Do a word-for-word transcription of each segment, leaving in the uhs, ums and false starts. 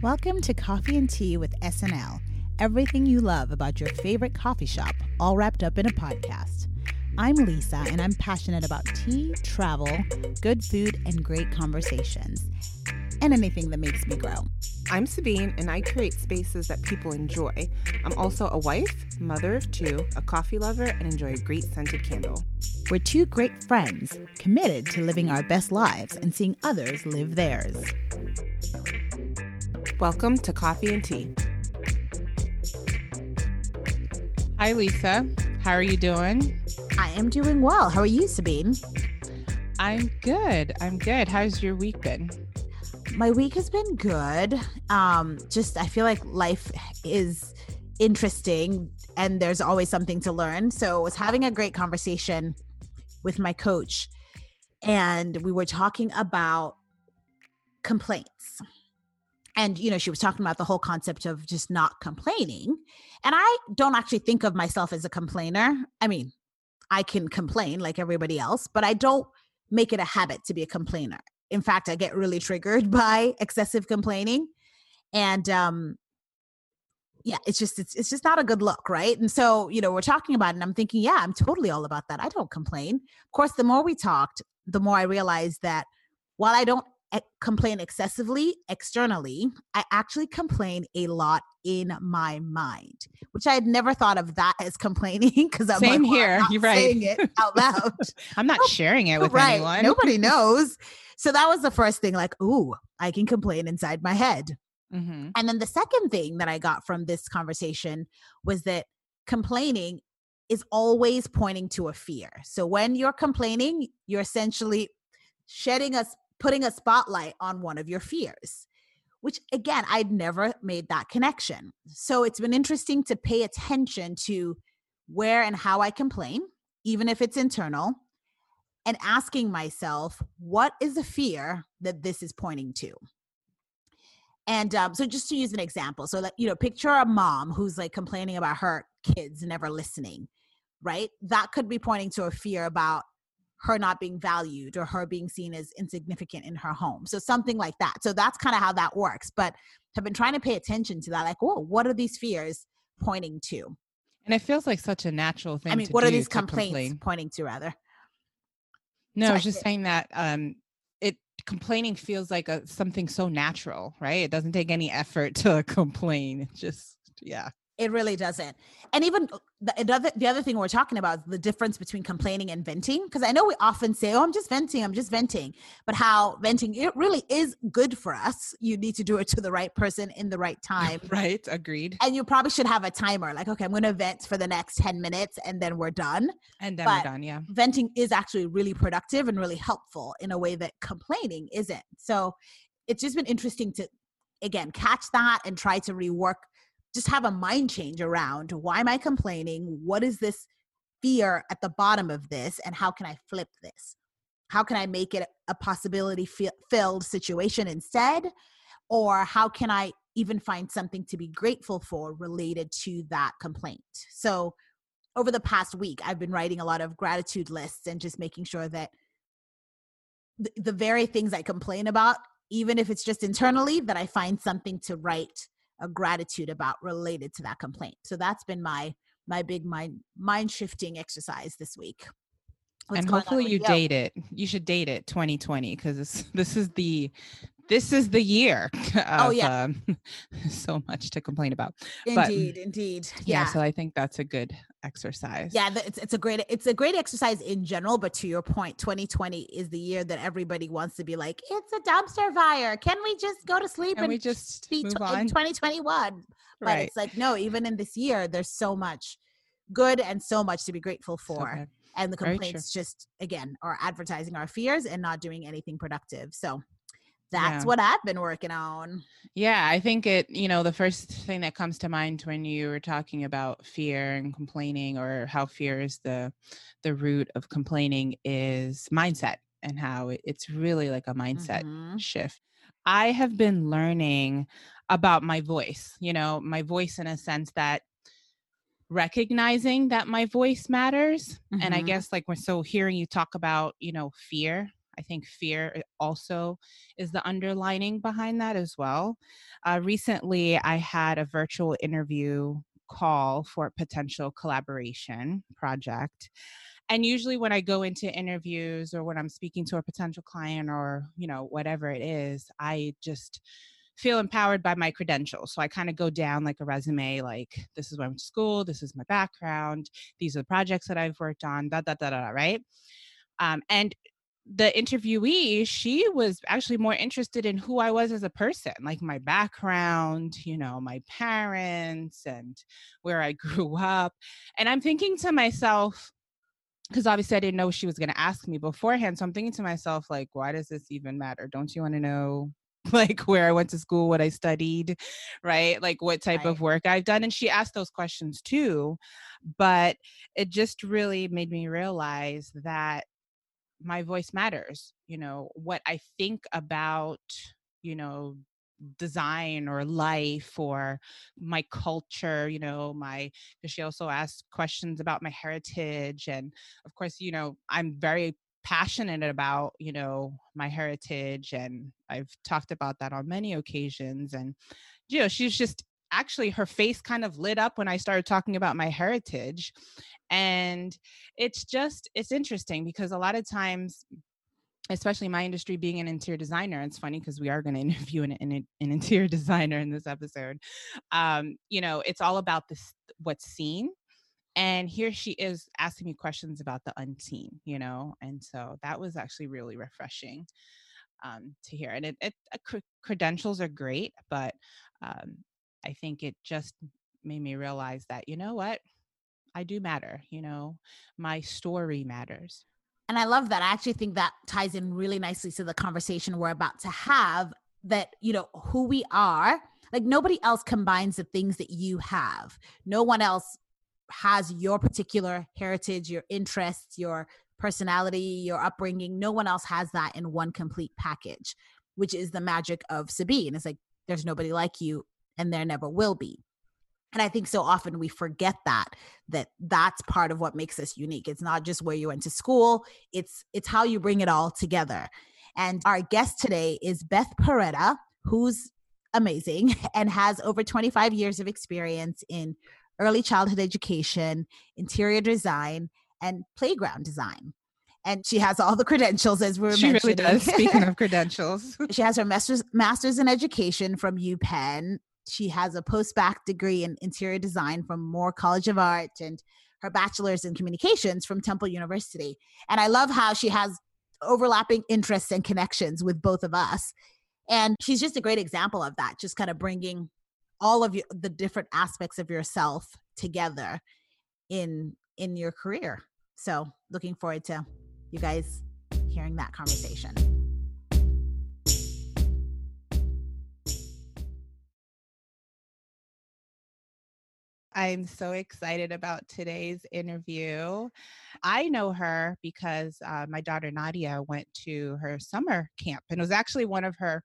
Welcome to Coffee and Tea with S N L. Everything you love about your favorite coffee shop, all wrapped up in a podcast. I'm Lisa, and I'm passionate about tea, travel, good food, and great conversations, and anything that makes me grow. I'm Sabine, and I create spaces that people enjoy. I'm also a wife, mother of two, a coffee lover, and enjoy a great scented candle. We're two great friends, committed to living our best lives and seeing others live theirs. Welcome to Coffee and Tea. Hi, Lisa. How are you doing? I am doing well. How are you, Sabine? I'm good. I'm good. How's your week been? My week has been good. Um, just I feel like life is interesting and there's always something to learn. So I was having a great conversation with my coach, and we were talking about complaints. And, you know, she was talking about the whole concept of just not complaining. And I don't actually think of myself as a complainer. I mean, I can complain like everybody else, but I don't make it a habit to be a complainer. In fact, I get really triggered by excessive complaining. And um, yeah, it's just, it's, it's just not a good look, right? And so, you know, we're talking about it and I'm thinking, yeah, I'm totally all about that. I don't complain. Of course, the more we talked, the more I realized that while I don't I complain excessively externally, I actually complain a lot in my mind, which I had never thought of that as complaining, because I'm Same like, well, here. I'm not You're right. saying it out loud. I'm not nope. sharing it with right. anyone. Nobody knows. So that was the first thing, like, ooh, I can complain inside my head. Mm-hmm. And then the second thing that I got from this conversation was that complaining is always pointing to a fear. So when you're complaining, you're essentially shedding us putting a spotlight on one of your fears, which again, I'd never made that connection. So it's been interesting to pay attention to where and how I complain, even if it's internal, and asking myself, what is the fear that this is pointing to? And um, so just to use an example, so like, you know, picture a mom who's like complaining about her kids never listening, right? That could be pointing to a fear about her not being valued or her being seen as insignificant in her home. So something like that. So that's kind of how that works. But I've been trying to pay attention to that. Like, whoa, what are these fears pointing to? And it feels like such a natural thing. I mean, to what do, are these complaints complain. pointing to rather? No, so I was just I, saying that um, it complaining feels like a, something so natural, right? It doesn't take any effort to complain. It's just, yeah. It really doesn't. And even the other, the other thing we're talking about is the difference between complaining and venting. Because I know we often say, oh, I'm just venting, I'm just venting. But how venting, it really is good for us. You need to do it to the right person in the right time. Right. Agreed. And you probably should have a timer. Like, okay, I'm going to vent for the next ten minutes and then we're done. And then but we're done, yeah. Venting is actually really productive and really helpful in a way that complaining isn't. So it's just been interesting to, again, catch that and try to rework just have a mind change around, why am I complaining? What is this fear at the bottom of this? And how can I flip this? How can I make it a possibility-filled situation instead? Or how can I even find something to be grateful for related to that complaint? So over the past week, I've been writing a lot of gratitude lists and just making sure that th- the very things I complain about, even if it's just internally, that I find something to write a gratitude about related to that complaint. So that's been my my big mind mind shifting exercise this week. What's and hopefully you date it. You should date it twenty twenty, because this is the this is the year. Of, oh yeah, um, so much to complain about. Indeed, but, indeed. Yeah. yeah. So I think that's a good exercise. Yeah, it's it's a great it's a great exercise in general. But to your point, twenty twenty is the year that everybody wants to be like, it's a dumpster fire. Can we just go to sleep Can and we just be move tw- on? In twenty twenty-one? But right. It's like, no, even in this year, there's so much good and so much to be grateful for. Okay. And the complaints just, again, are advertising our fears and not doing anything productive. So that's yeah. what I've been working on. Yeah, I think it, you know, the first thing that comes to mind when you were talking about fear and complaining, or how fear is the the root of complaining, is mindset, and how it's really like a mindset mm-hmm. shift. I have been learning about my voice, you know, my voice in a sense that recognizing that my voice matters. Mm-hmm. And I guess like we're so hearing you talk about, you know, fear. I think fear also is the underlining behind that as well. Uh, recently, I had a virtual interview call for a potential collaboration project. And usually when I go into interviews or when I'm speaking to a potential client or, you know, whatever it is, I just feel empowered by my credentials. So I kind of go down like a resume, like this is where I went to school, this is my background, these are the projects that I've worked on, da, da, da, da, da, right? Um, and the interviewee, she was actually more interested in who I was as a person, like my background, you know, my parents and where I grew up. And I'm thinking to myself, because obviously I didn't know she was going to ask me beforehand. So I'm thinking to myself, like, why does this even matter? Don't you want to know, like, where I went to school, what I studied, right? Like, what type right. of work I've done? And she asked those questions too. But it just really made me realize that my voice matters. You know, what I think about, you know, design or life or my culture, you know, my, because she also asked questions about my heritage. And of course, you know, I'm very passionate about, you know, my heritage. And I've talked about that on many occasions. And, you know, she's just actually, her face kind of lit up when I started talking about my heritage. And it's just, it's interesting because a lot of times, especially my industry being an interior designer, it's funny because we are going to interview an, an, an interior designer in this episode. Um, you know, it's all about this, what's seen. And here she is asking me questions about the unseen, you know, and so that was actually really refreshing um, to hear. And it, it, uh, credentials are great, but um, I think it just made me realize that, you know what, I do matter, you know, my story matters. And I love that. I actually think that ties in really nicely to the conversation we're about to have, that, you know, who we are, like nobody else combines the things that you have. No one else has your particular heritage, your interests, your personality, your upbringing. No one else has that in one complete package, which is the magic of Sabine. It's like, there's nobody like you and there never will be. And I think so often we forget that, that that's part of what makes us unique. It's not just where you went to school. It's, it's how you bring it all together. And our guest today is Beth Perretta, who's amazing and has over twenty-five years of experience in early childhood education, interior design, and playground design. And she has all the credentials, as we were she mentioning. She really does. Speaking of credentials. She has her master's, master's in education from UPenn. She has a post-bac degree in interior design from Moore College of Art and her bachelor's in communications from Temple University. And I love how she has overlapping interests and connections with both of us. And she's just a great example of that, just kind of bringing all of your, the different aspects of yourself together in, in your career. So looking forward to you guys hearing that conversation. I'm so excited about today's interview. I know her because uh, my daughter Nadia went to her summer camp, and it was actually one of her,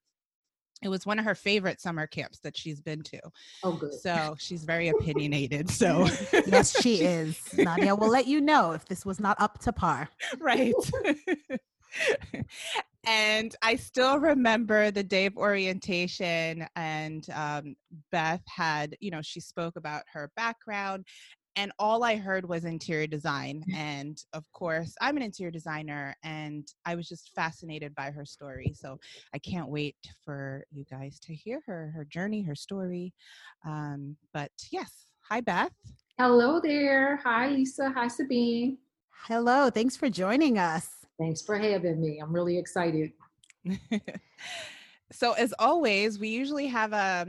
it was one of her favorite summer camps that she's been to. Oh, good. So she's very opinionated. So yes, she is. Nadia will let you know if this was not up to par. Right. And I still remember the day of orientation, and um, Beth had, you know, she spoke about her background, and all I heard was interior design. And of course, I'm an interior designer, and I was just fascinated by her story. So I can't wait for you guys to hear her, her journey, her story. Um, but yes, hi, Beth. Hello there. Hi, Lisa. Hi, Sabine. Hello. Thanks for joining us. Thanks for having me. I'm really excited. So as always, we usually have a,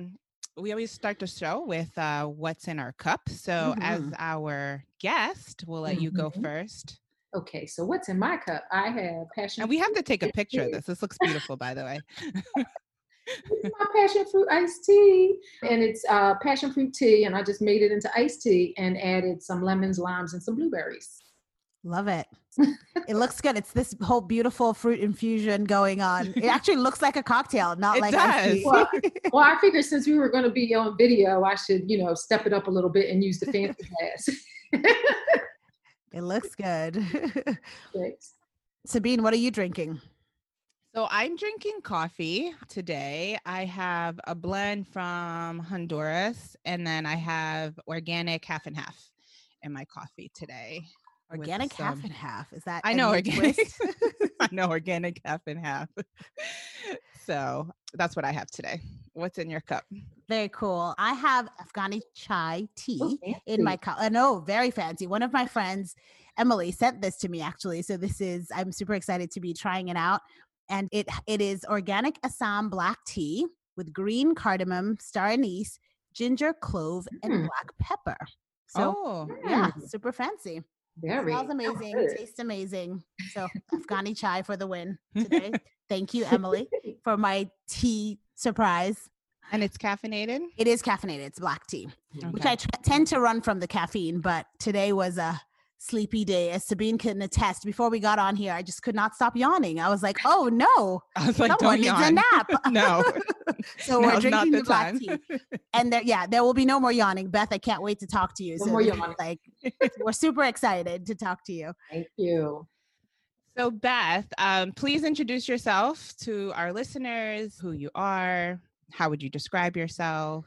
we always start the show with uh, what's in our cup. So mm-hmm. as our guest, we'll let mm-hmm. you go first. Okay. So what's in my cup? I have passion. And we have to take a picture of this. This looks beautiful, by the way. This is my passion fruit iced tea, and it's uh, passion fruit tea. And I just made it into iced tea and added some lemons, limes, and some blueberries. Love it. It looks good. It's this whole beautiful fruit infusion going on. It actually looks like a cocktail, not it like does. Well, well, I figured since we were going to be on video, I should, you know, step it up a little bit and use the fancy glass. It looks good. Thanks. Sabine, what are you drinking? So I'm drinking coffee today. I have a blend from Honduras, and then I have organic half and half in my coffee today. Organic some, half and half. Is that? I know organic. I know organic half and half. So that's what I have today. What's in your cup? Very cool. I have Afghani chai tea oh, in my cup. I know, very fancy. One of my friends, Emily, sent this to me actually. So this is, I'm super excited to be trying it out. And it it is organic Assam black tea with green cardamom, star anise, ginger, clove, mm. and black pepper. So oh, yeah, mm. super fancy. Very. Smells amazing. Good. Tastes amazing. So Afghani chai for the win today. Thank you, Emily, for my tea surprise. And it's caffeinated? It is caffeinated. It's black tea, okay. which I t- tend to run from the caffeine. But today was a sleepy day, as Sabine couldn't attest. Before we got on here, I just could not stop yawning. I was like, oh, no. I was like, someone don't yawn. Needs a nap. no. So no, we're drinking the, the black tea. And there, yeah, there will be no more yawning. Beth, I can't wait to talk to you. No so more yawning. Like, we're super excited to talk to you. Thank you. So Beth, um, please introduce yourself to our listeners, who you are. How would you describe yourself?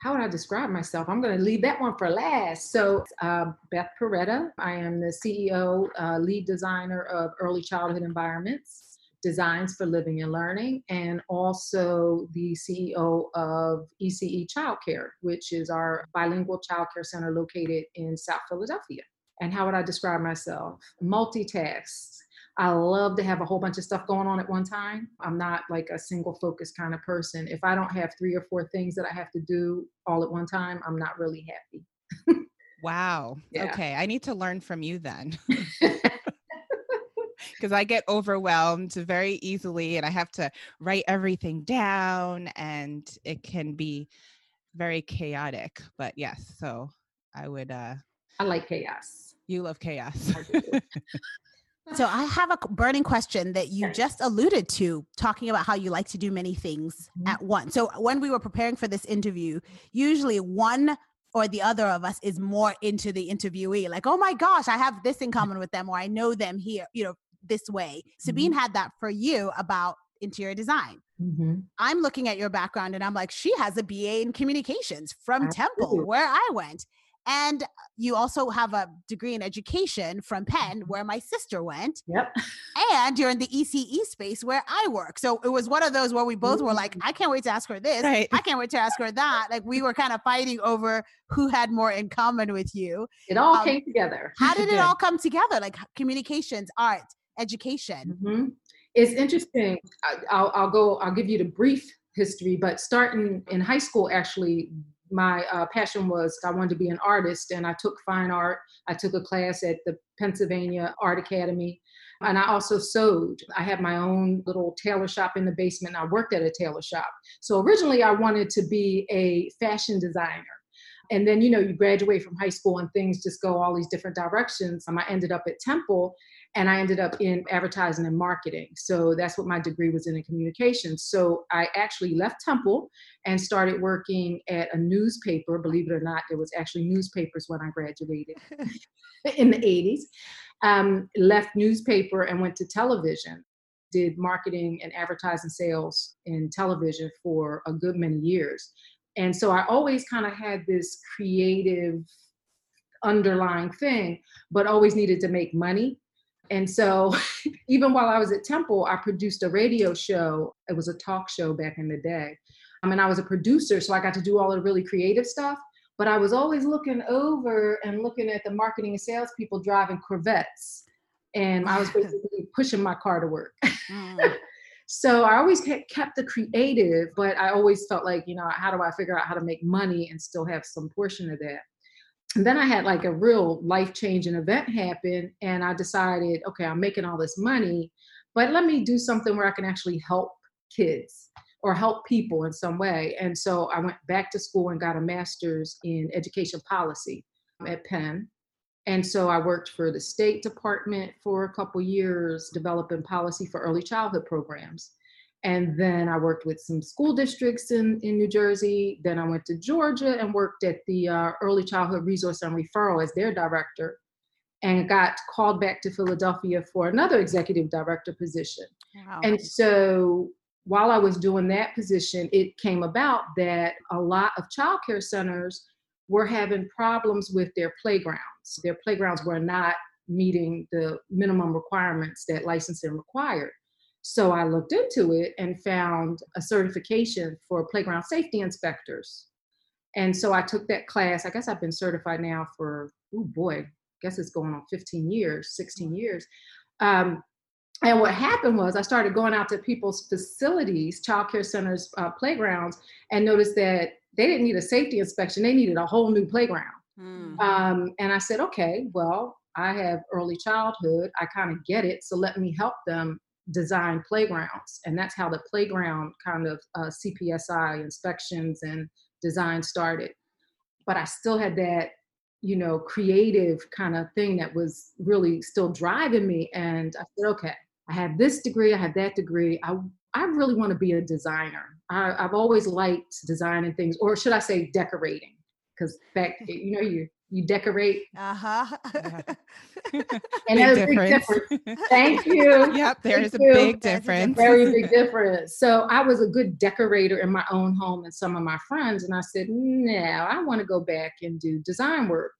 How would I describe myself? I'm going to leave that one for last. So uh, Beth Perretta, I am the C E O, uh, lead designer of Early Childhood Environments, Designs for Living and Learning, and also the C E O of E C E Childcare, which is our bilingual childcare center located in South Philadelphia. And how would I describe myself? Multitask. I love to have a whole bunch of stuff going on at one time. I'm not like a single focus kind of person. If I don't have three or four things that I have to do all at one time, I'm not really happy. Wow. Yeah. Okay. I need to learn from you then. Because I get overwhelmed very easily and I have to write everything down and it can be very chaotic. But yes, so I would. Uh, I like chaos. You love chaos. I do. So I have a burning question that you just alluded to, talking about how you like to do many things at once. So when we were preparing for this interview, usually one or the other of us is more into the interviewee, like, oh my gosh, I have this in common with them, or I know them here, you know, this way. Sabine mm-hmm. had that for you about interior design. Mm-hmm. I'm looking at your background and I'm like, she has a B A in communications from Absolutely. Temple, where I went. And you also have a degree in education from Penn, where my sister went. Yep. And you're in the E C E space where I work. So it was one of those where we both were like, I can't wait to ask her this. Right. I can't wait to ask her that. Like we were kind of fighting over who had more in common with you. It all um, came together. How did it all come together? Like communications, art, education. Mm-hmm. It's interesting. I'll, I'll go, I'll give you the brief history, but starting in high school, actually, my uh, passion was I wanted to be an artist, and I took fine art. I took a class at the Pennsylvania Art Academy, and I also sewed. I had my own little tailor shop in the basement, and I worked at a tailor shop. So originally I wanted to be a fashion designer. And then, you know, you graduate from high school and things just go all these different directions. Um, I ended up at Temple, and I ended up in advertising and marketing. So that's what my degree was in, in communications. So I actually left Temple and started working at a newspaper. Believe it or not, there was actually newspapers when I graduated in the eighties. Um, left newspaper and went to television. Did marketing and advertising sales in television for a good many years. And so I always kind of had this creative underlying thing, but always needed to make money. And so even while I was at Temple, I produced a radio show. It was a talk show back in the day. I mean, I was a producer, so I got to do all the really creative stuff. But I was always looking over and looking at the marketing and sales people driving Corvettes. And I was basically pushing my car to work. Mm. So I always kept the creative, but I always felt like, you know, how do I figure out how to make money and still have some portion of that? And then I had like a real life-changing event happen, and I decided, okay, I'm making all this money, but let me do something where I can actually help kids or help people in some way. And so I went back to school and got a master's in education policy at Penn. And so I worked for the State Department for a couple years, developing policy for early childhood programs. And then I worked with some school districts in, in New Jersey. Then I went to Georgia and worked at the uh, Early Childhood Resource and Referral as their director, and got called back to Philadelphia for another executive director position. Wow. And so while I was doing that position, it came about that a lot of childcare centers were having problems with their playgrounds. Their playgrounds were not meeting the minimum requirements that licensing required. So I looked into it and found a certification for playground safety inspectors. And so I took that class. I guess I've been certified now for, oh boy, I guess it's going on fifteen years, sixteen years. Um, and what happened was I started going out to people's facilities, childcare centers, uh, playgrounds, and noticed that they didn't need a safety inspection. They needed a whole new playground. Mm-hmm. Um, and I said, okay, well, I have early childhood. I kind of get it. So let me help them design playgrounds. And that's how the playground kind of uh, C P S I inspections and design started. But I still had that, you know, creative kind of thing that was really still driving me. And I said, okay, I have this degree, I have that degree. I I really want to be a designer. I, I've always liked designing things, or should I say decorating? Because back, you know, you You decorate. Uh-huh. Yeah. And there's a big difference. Thank you. Yep, there is a big difference. Very big difference. So I was a good decorator in my own home and some of my friends. And I said, no, I want to go back and do design work.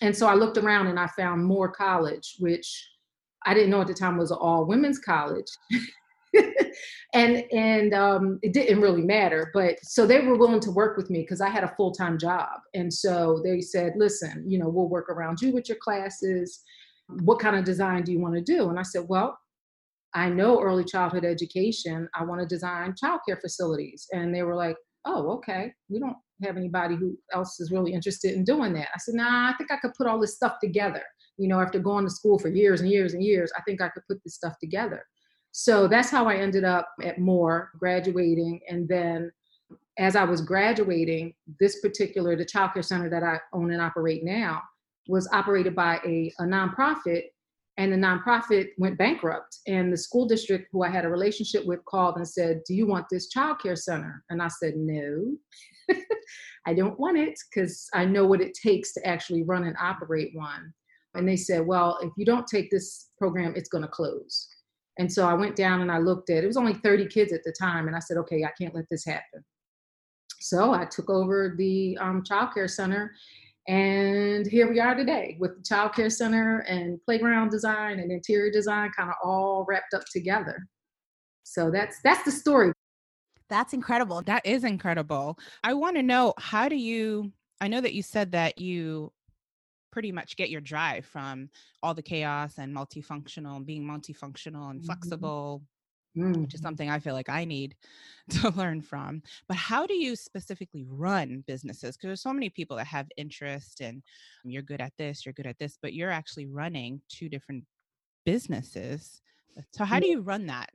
And so I looked around and I found Moore College, which I didn't know at the time was an all-women's college. and and um, it didn't really matter, but so they were willing to work with me because I had a full-time job. And so they said, listen, you know, we'll work around you with your classes. What kind of design do you want to do? And I said, well, I know early childhood education. I want to design childcare facilities. And they were like, oh, okay. We don't have anybody who else is really interested in doing that. I said, nah, I think I could put all this stuff together. You know, after going to school for years and years and years, I think I could put this stuff together. So that's how I ended up at Moore, graduating. And then as I was graduating, this particular, the childcare center that I own and operate now, was operated by a, a nonprofit, and the nonprofit went bankrupt. And the school district who I had a relationship with called and said, do you want this childcare center? And I said, no, I don't want it because I know what it takes to actually run and operate one. And they said, well, if you don't take this program, it's going to close. And so I went down and I looked at, it was only thirty kids at the time. And I said, okay, I can't let this happen. So I took over the um, childcare center, and here we are today with the childcare center and playground design and interior design kind of all wrapped up together. So that's, that's the story. That's incredible. That is incredible. I want to know, how do you, I know that you said that you pretty much get your drive from all the chaos and multifunctional, being multifunctional and flexible, mm-hmm. which is something I feel like I need to learn from. But how do you specifically run businesses? Because there's so many people that have interest and you're good at this, you're good at this, but you're actually running two different businesses. So how do you run that?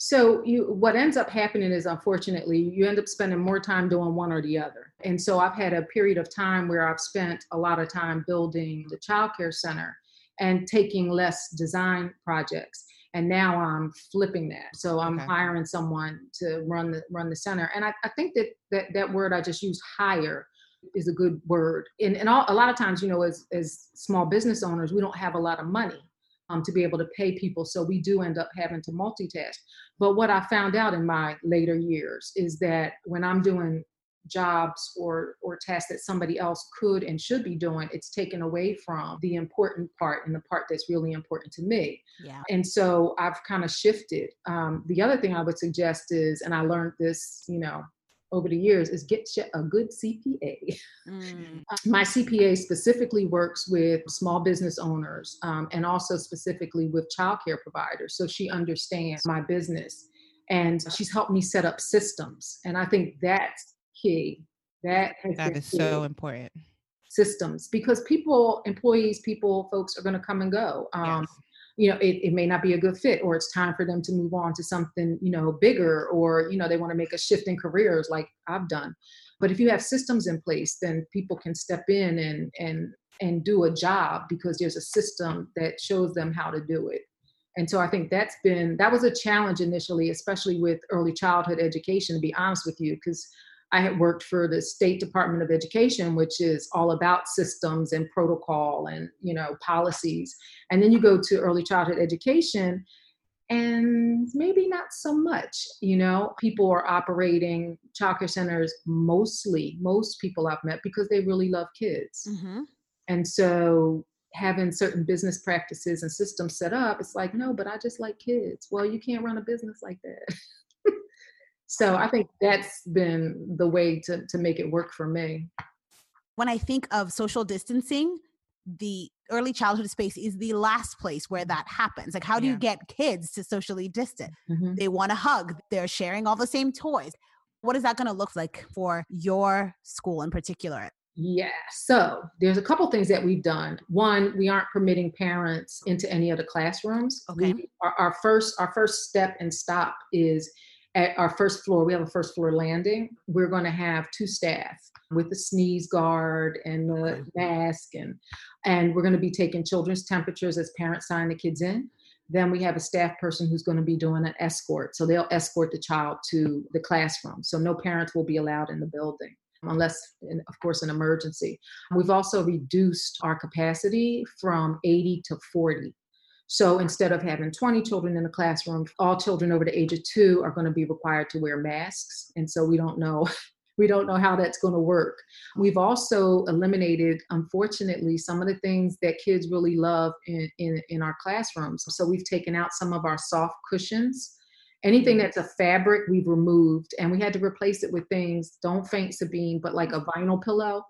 So you, what ends up happening is, unfortunately, you end up spending more time doing one or the other. And so I've had a period of time where I've spent a lot of time building the childcare center and taking less design projects. And now I'm flipping that. So I'm okay. hiring someone to run the run the center. And I, I think that, that that word I just used, hire, is a good word. And, and all, a lot of times, you know, as, as small business owners, we don't have a lot of money. Um, to be able to pay people. So we do end up having to multitask. But what I found out in my later years is that when I'm doing jobs or or tasks that somebody else could and should be doing, it's taken away from the important part and the part that's really important to me. Yeah. And so I've kind of shifted. Um, the other thing I would suggest is, and I learned this, you know, over the years, is get a good C P A. Mm. My C P A specifically works with small business owners um, and also specifically with childcare providers. So she understands my business, and she's helped me set up systems. And I think that's key. That, that is key. So important. Systems, because people, employees, people, folks are going to come and go. Um, yes. You know, it, it may not be a good fit, or it's time for them to move on to something, you know, bigger, or, you know, they want to make a shift in careers like I've done. But if you have systems in place, then people can step in and and and do a job because there's a system that shows them how to do it. And so I think that's been, that was a challenge initially, especially with early childhood education, to be honest with you, because I had worked for the State Department of Education, which is all about systems and protocol and, you know, policies. And then you go to early childhood education, and maybe not so much. You know, people are operating childcare centers mostly, most people I've met, because they really love kids. Mm-hmm. And so having certain business practices and systems set up, it's like, no, but I just like kids. Well, you can't run a business like that. So I think that's been the way to, to make it work for me. When I think of social distancing, the early childhood space is the last place where that happens. Like, how do yeah. you get kids to socially distance? Mm-hmm. They want to hug. They're sharing all the same toys. What is that going to look like for your school in particular? Yeah. So there's a couple things that we've done. One, we aren't permitting parents into any of the classrooms. Okay. We, our, our first, our first step and stop is at our first floor. We have a first floor landing. We're going to have two staff with the sneeze guard and the mask, and, and we're going to be taking children's temperatures as parents sign the kids in. Then we have a staff person who's going to be doing an escort. So they'll escort the child to the classroom. So no parents will be allowed in the building, unless, of course, an emergency. We've also reduced our capacity from eighty to forty. So instead of having twenty children in the classroom, all children over the age of two are going to be required to wear masks. And so we don't know, we don't know how that's going to work. We've also eliminated, unfortunately, some of the things that kids really love in, in, in our classrooms. So we've taken out some of our soft cushions. Anything that's a fabric, we've removed, and we had to replace it with things, don't faint, Sabine, but like a vinyl pillow.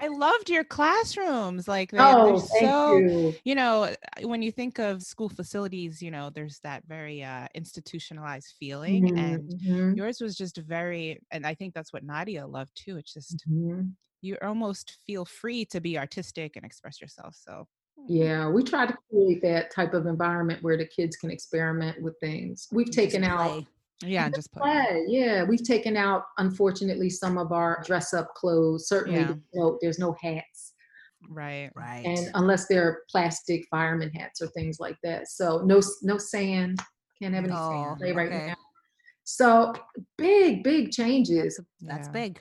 I loved your classrooms. Like, they, oh, thank so, you. You know, when you think of school facilities, you know, there's that very uh, institutionalized feeling, mm-hmm, and mm-hmm. yours was just very, and I think that's what Nadia loved too. It's just, mm-hmm. you almost feel free to be artistic and express yourself. So yeah, we try to create that type of environment where the kids can experiment with things. We've just taken play. out, yeah, just play. play. Yeah, we've taken out, unfortunately, some of our dress-up clothes. Certainly, yeah. no, there's no hats, right, right, and unless they're plastic fireman hats or things like that. So no, no sand. Can't have any oh, sand right okay. now. So big, big changes. That's yeah. big.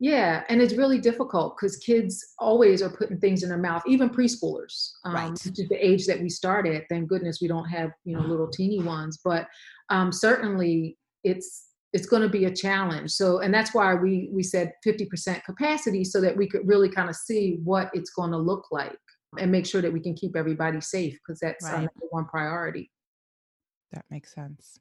Yeah. And it's really difficult because kids always are putting things in their mouth, even preschoolers, um, right. which is the age that we start at. Thank goodness we don't have, you know, little teeny ones, but um, certainly it's, it's going to be a challenge. So, and that's why we, we said fifty percent capacity, so that we could really kind of see what it's going to look like and make sure that we can keep everybody safe, because that's right. our number one priority. That makes sense.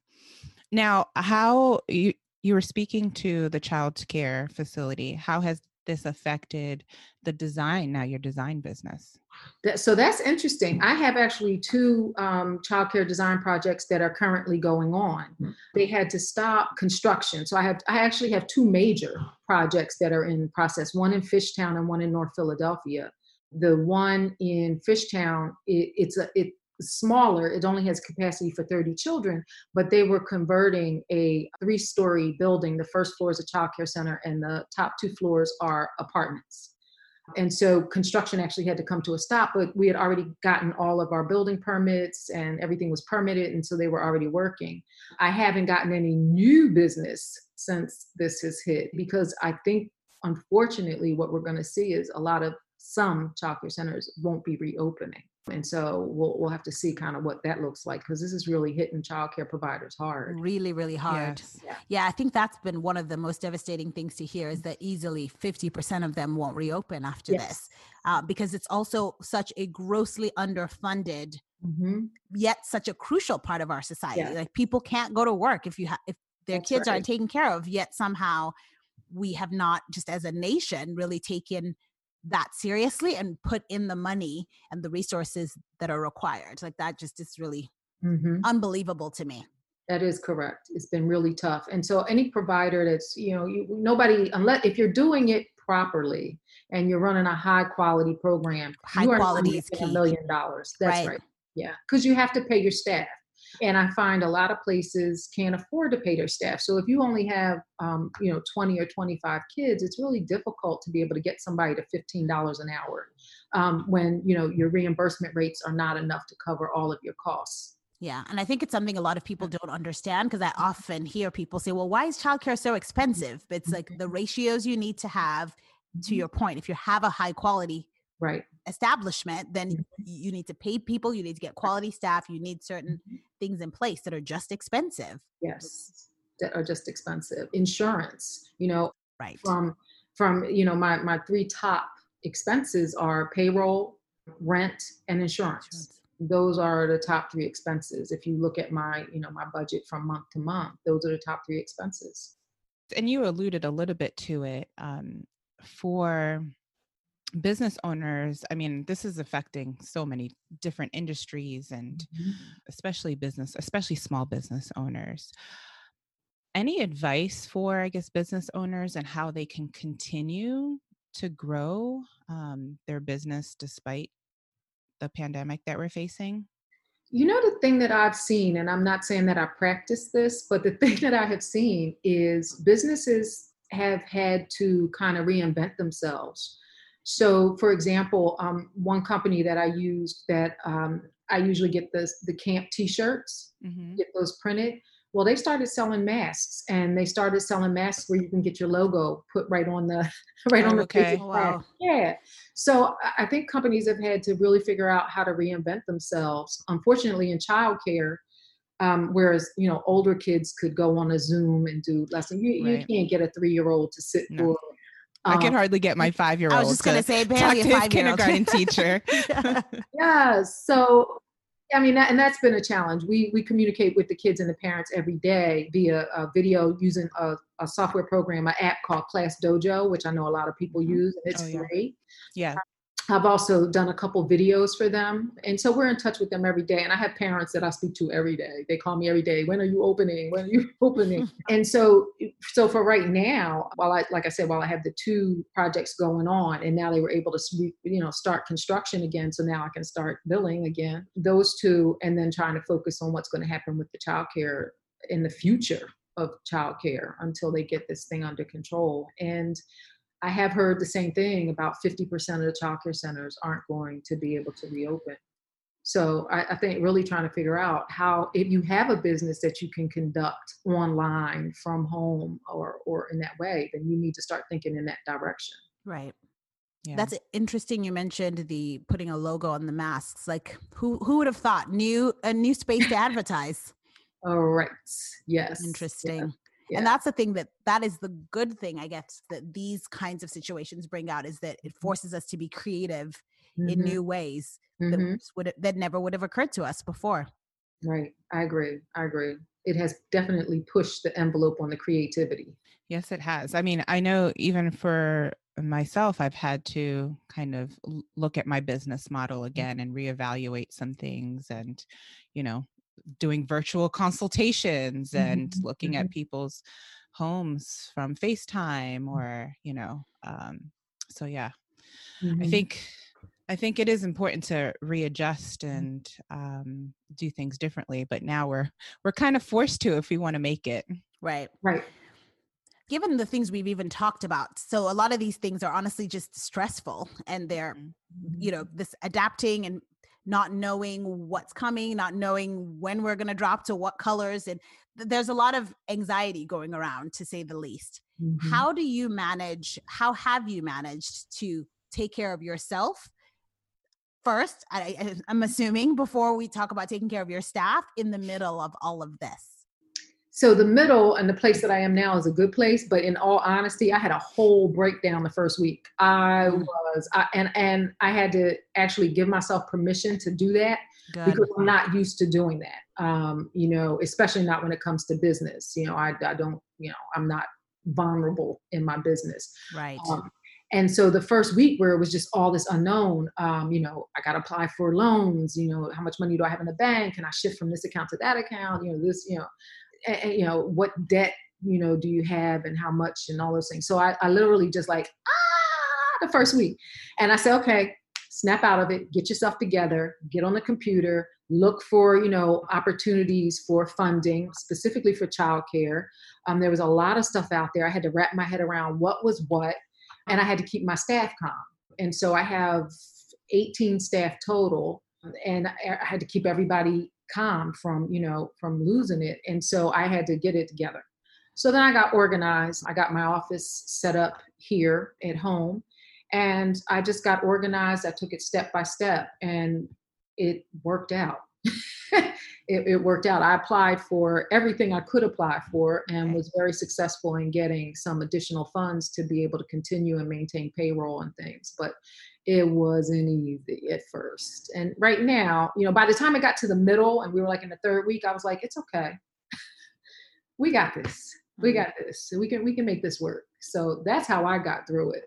Now, how you, You were speaking to the child care facility. How has this affected the design, now your design business? So that's interesting. I have actually two um, child care design projects that are currently going on. They had to stop construction. So I have, I actually have two major projects that are in process, one in Fishtown and one in North Philadelphia. The one in Fishtown, it, it's a, it, smaller. It only has capacity for thirty children, but they were converting a three-story building. The first floor is a child care center and the top two floors are apartments. And so construction actually had to come to a stop, but we had already gotten all of our building permits and everything was permitted. And so they were already working. I haven't gotten any new business since this has hit, because I think, unfortunately, what we're going to see is a lot of some child care centers won't be reopening. And so we'll we'll have to see kind of what that looks like, because this is really hitting childcare providers hard. Really, really hard. Yes. Yeah. yeah, I think that's been one of the most devastating things to hear, is that easily fifty percent of them won't reopen after yes. this, uh, because it's also such a grossly underfunded, mm-hmm. yet such a crucial part of our society. Yeah. Like, people can't go to work if you ha- if their that's kids right. aren't taken care of, yet somehow we have not, just as a nation, really taken that seriously and put in the money and the resources that are required. Like, that just is really mm-hmm. unbelievable to me. That is correct. It's been really tough. And so any provider that's, you know, you, nobody, unless if you're doing it properly and you're running a high quality program, high quality is key. a million dollars. That's right. right. Yeah. 'Cause you have to pay your staff. And I find a lot of places can't afford to pay their staff. So if you only have, um, you know, twenty or twenty-five kids, it's really difficult to be able to get somebody to fifteen dollars an hour um, when, you know, your reimbursement rates are not enough to cover all of your costs. Yeah. And I think it's something a lot of people don't understand, because I often hear people say, well, why is childcare so expensive? But it's like the ratios you need to have, to your point, if you have a high quality right. establishment, then you need to pay people, you need to get quality staff, you need certain things in place that are just expensive. Yes, that are just expensive. Insurance, you know, right. From, from you know, my, my three top expenses are payroll, rent, and insurance. insurance. Those are the top three expenses. If you look at my, you know, my budget from month to month, those are the top three expenses. And you alluded a little bit to it, um, for business owners. I mean, this is affecting so many different industries and mm-hmm. especially business, especially small business owners. Any advice for, I guess, business owners and how they can continue to grow um, their business despite the pandemic that we're facing? You know, the thing that I've seen, and I'm not saying that I practice this, but the thing that I have seen is businesses have had to kind of reinvent themselves. So for example, um, one company that I used that um, I usually get the, the camp t-shirts, mm-hmm. get those printed. Well, they started selling masks, and they started selling masks where you can get your logo put right on the, right oh, on the okay. page. Wow. Yeah. So I think companies have had to really figure out how to reinvent themselves. Unfortunately, in childcare, um, whereas, you know, older kids could go on a Zoom and do lessons. You, right. you can't get a three-year-old to sit no. for I can hardly get my five-year-old. I was just going to say, barely a five-year-old kindergarten teacher. yeah. yeah. So, I mean, that, and that's been a challenge. We we communicate with the kids and the parents every day via a video using a, a software program, an app called Class Dojo, which I know a lot of people use. It's oh, yeah. free. Yeah. I've also done a couple videos for them. And so we're in touch with them every day. And I have parents that I speak to every day. They call me every day. When are you opening? When are you opening? And so, so for right now, while I, like I said, while I have the two projects going on, and now they were able to, you know, start construction again. So now I can start billing again, those two, and then trying to focus on what's going to happen with the childcare in the future of childcare until they get this thing under control. And I have heard the same thing about fifty percent of the childcare centers aren't going to be able to reopen. So I, I think really trying to figure out how, if you have a business that you can conduct online from home or, or in that way, then you need to start thinking in that direction. Right. Yeah. That's interesting. You mentioned the putting a logo on the masks. Like who, who would have thought new, a new space to advertise? All right. Yes. Interesting. Yeah. Yeah. And that's the thing that that is the good thing, I guess, that these kinds of situations bring out is that it forces us to be creative mm-hmm. in new ways mm-hmm. that, would, that never would have occurred to us before. Right. I agree. I agree. It has definitely pushed the envelope on the creativity. Yes, it has. I mean, I know even for myself, I've had to kind of look at my business model again and reevaluate some things and, you know, doing virtual consultations and mm-hmm. looking mm-hmm. at people's homes from FaceTime or, you know, um, so yeah, mm-hmm. I think, I think it is important to readjust and, um, do things differently, but now we're, we're kind of forced to, if we want to make it. Right. Right. Given the things we've even talked about. So a lot of these things are honestly just stressful and they're, mm-hmm. you know, this adapting and not knowing what's coming, not knowing when we're going to drop to what colors. And th- there's a lot of anxiety going around, to say the least. Mm-hmm. How do you manage, how have you managed to take care of yourself first? I, I, I'm assuming before we talk about taking care of your staff in the middle of all of this. So the middle and the place that I am now is a good place, but in all honesty, I had a whole breakdown the first week. I was, I, and and I had to actually give myself permission to do that God. because I'm not used to doing that. Um, you know, especially not when it comes to business. You know, I I don't, you know, I'm not vulnerable in my business. Right. Um, And so the first week where it was just all this unknown, um, you know, I got to apply for loans, you know, how much money do I have in the bank? Can I shift from this account to that account? You know, this, you know, and, and, you know, what debt, you know, do you have and how much and all those things. So I, I literally just like, ah, the first week. And I said, okay, snap out of it, get yourself together, get on the computer, look for, you know, opportunities for funding, specifically for childcare. Um, there was a lot of stuff out there. I had to wrap my head around what was what. And I had to keep my staff calm. And so I have eighteen staff total, and I had to keep everybody calm from, you know, from losing it. And so I had to get it together. So then I got organized. I got my office set up here at home. And I just got organized. I took it step by step and it worked out. it, it worked out. I applied for everything I could apply for and was very successful in getting some additional funds to be able to continue and maintain payroll and things. But it wasn't easy at first. And right now, you know, by the time it got to the middle and we were like in the third week, I was like, it's okay. We got this. We got this. So we can, we can make this work. So that's how I got through it.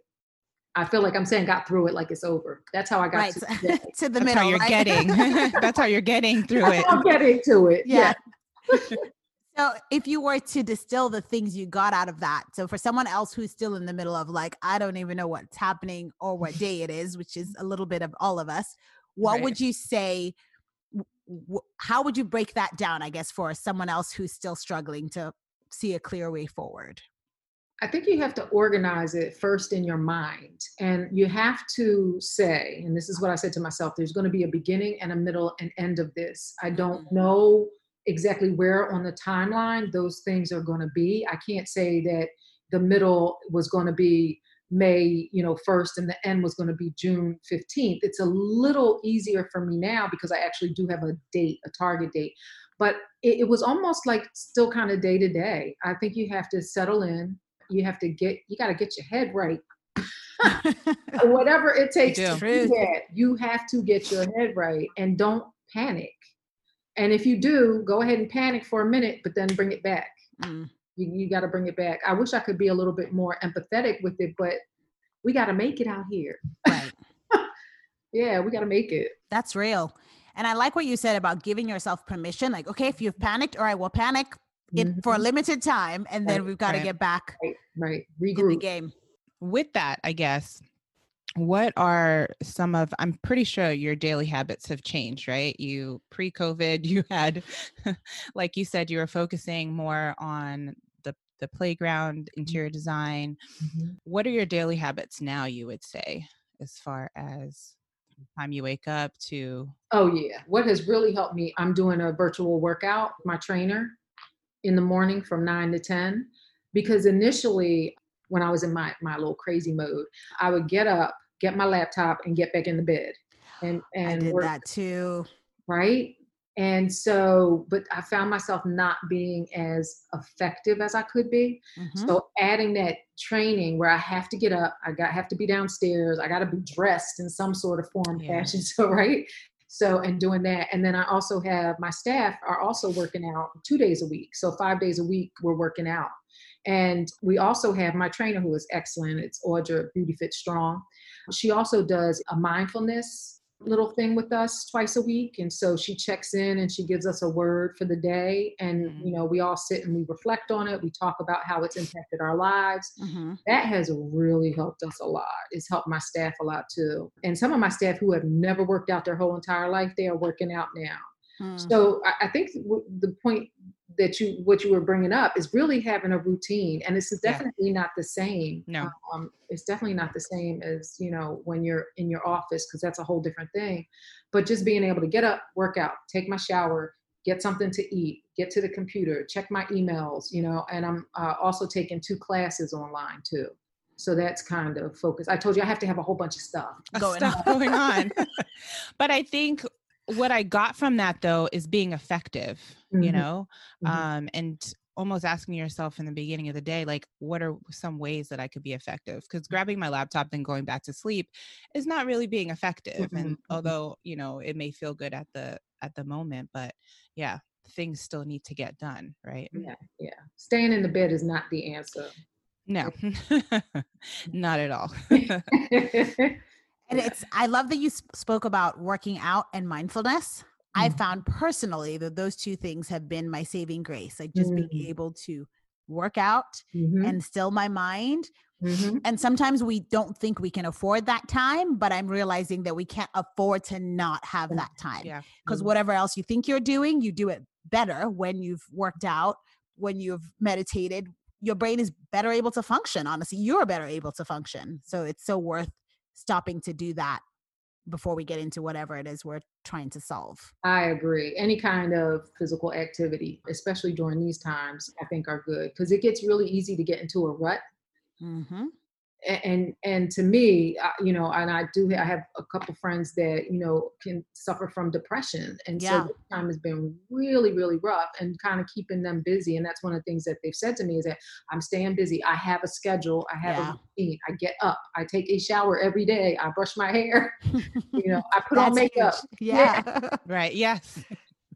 I feel like I'm saying got through it like it's over. That's how I got right. to, to the That's middle. That's how you're right? getting. That's how you're getting through That's it. I'm getting to it. Yeah. yeah. So if you were to distill the things you got out of that, so for someone else who's still in the middle of like, I don't even know what's happening or what day it is, which is a little bit of all of us, what right. would you say, w- how would you break that down, I guess, for someone else who's still struggling to see a clear way forward? I think you have to organize it first in your mind, and you have to say, and this is what I said to myself, there's going to be a beginning and a middle and end of this. I don't know exactly where on the timeline those things are going to be. I can't say that the middle was going to be May, you know, first and the end was going to be June fifteenth. It's a little easier for me now because I actually do have a date, a target date, but it, it was almost like still kind of day to day. I think you have to settle in. You have to get, you got to get your head right. Whatever it takes to do that, you have to get your head right and don't panic. And if you do, go ahead and panic for a minute, but then bring it back. Mm. You, you got to bring it back. I wish I could be a little bit more empathetic with it, but we got to make it out here. Right. Yeah, we got to make it. That's real. And I like what you said about giving yourself permission. Like, okay, if you've panicked, all right, well, panic. It mm-hmm. for a limited time, and then right, we've got right. to get back right, right. Regroup. In the game. With that, I guess, what are some of, I'm pretty sure your daily habits have changed, right? You pre-COVID, you had, like you said, you were focusing more on the, the playground, interior design. Mm-hmm. What are your daily habits now, you would say, as far as time you wake up to? Oh yeah. What has really helped me, I'm doing a virtual workout, my trainer, in the morning from nine to ten, because initially when I was in my, my little crazy mode, I would get up, get my laptop and get back in the bed. And, and I did work, that too. Right. And so, but I found myself not being as effective as I could be. Mm-hmm. So adding that training where I have to get up, I got, have to be downstairs. I got to be dressed in some sort of form, yeah. fashion. So, right. So, and doing that. And then I also have my staff are also working out two days a week. So five days a week, we're working out. And we also have my trainer who is excellent. It's Audra Beauty Fit Strong. She also does a mindfulness little thing with us twice a week. And so she checks in and she gives us a word for the day. And, mm-hmm. you know, we all sit and we reflect on it. We talk about how it's impacted our lives. Mm-hmm. That has really helped us a lot. It's helped my staff a lot too. And some of my staff who have never worked out their whole entire life, they are working out now. Mm-hmm. So I, I think w- the point that you, what you were bringing up is really having a routine, and it's definitely yeah. not the same. No, um, it's definitely not the same as, you know, when you're in your office, because that's a whole different thing, but just being able to get up, work out, take my shower, get something to eat, get to the computer, check my emails, you know, and I'm uh, also taking two classes online too. So that's kind of focused. I told you I have to have a whole bunch of stuff going stuff on. Going on. But I think what I got from that though, is being effective, mm-hmm. you know, mm-hmm. um, and almost asking yourself in the beginning of the day, like, what are some ways that I could be effective? Because grabbing my laptop and going back to sleep is not really being effective. Mm-hmm. And although, you know, it may feel good at the, at the moment, but yeah, things still need to get done. Right. Yeah. Yeah. Staying in the bed is not the answer. No, not at all. And it's, I love that you sp- spoke about working out and mindfulness. Mm-hmm. I found personally that those two things have been my saving grace, like just mm-hmm. being able to work out mm-hmm. and still my mind. Mm-hmm. And sometimes we don't think we can afford that time, but I'm realizing that we can't afford to not have that time. Yeah. Because mm-hmm. whatever else you think you're doing, you do it better when you've worked out, when you've meditated, your brain is better able to function. Honestly, you're better able to function. So it's so worth stopping to do that before we get into whatever it is we're trying to solve. I agree. Any kind of physical activity, especially during these times, I think are good because it gets really easy to get into a rut. Mm-hmm. And and to me, you know, and I do, I have a couple friends that, you know, can suffer from depression. And yeah. so this time has been really, really rough and kind of keeping them busy. And that's one of the things that they've said to me is that I'm staying busy. I have a schedule. I have yeah. a routine. I get up. I take a shower every day. I brush my hair. You know, I put on makeup. Yeah. yeah. Right. Yes.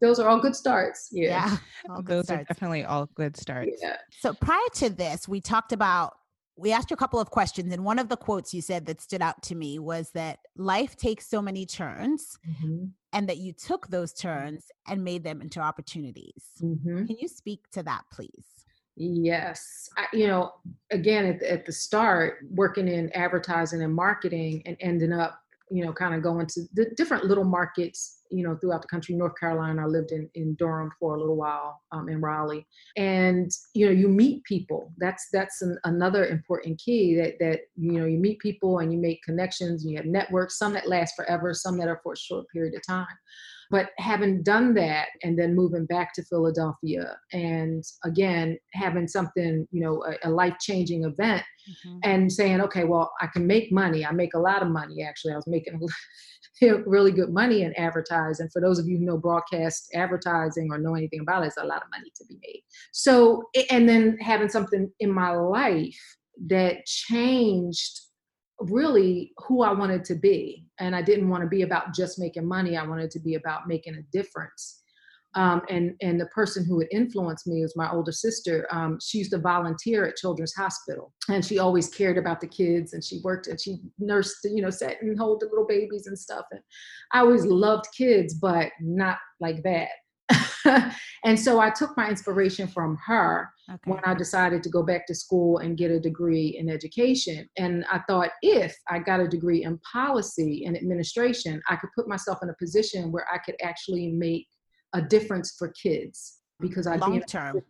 Those are all good starts. Yeah. yeah. Good Those starts. are definitely all good starts. Yeah. So prior to this, we talked about We asked you a couple of questions, and one of the quotes you said that stood out to me was that life takes so many turns, mm-hmm. and that you took those turns and made them into opportunities. Mm-hmm. Can you speak to that, please? Yes. I, you know, again, at the, at the start, working in advertising and marketing and ending up, you know, kind of going to the different little markets, you know, throughout the country. North Carolina, I lived in, in Durham for a little while, um, in Raleigh. And, you know, you meet people. That's, that's an, another important key that, that, you know, you meet people and you make connections and you have networks, some that last forever, some that are for a short period of time. But having done that and then moving back to Philadelphia and again, having something, you know, a, a life-changing event, mm-hmm. and saying, okay, well, I can make money. I make a lot of money. Actually, I was making really good money in advertising. For those of you who know broadcast advertising or know anything about it, it's a lot of money to be made. So, and then having something in my life that changed really who I wanted to be. And I didn't want to be about just making money. I wanted to be about making a difference. Um, and, and the person who had influenced me was my older sister. Um, she used to volunteer at Children's Hospital, and she always cared about the kids, and she worked and she nursed, you know, sat and held the little babies and stuff. And I always loved kids, but not like that. And so I took my inspiration from her okay. when I decided to go back to school and get a degree in education. And I thought, if I got a degree in policy and administration, I could put myself in a position where I could actually make a difference for kids, because I long term.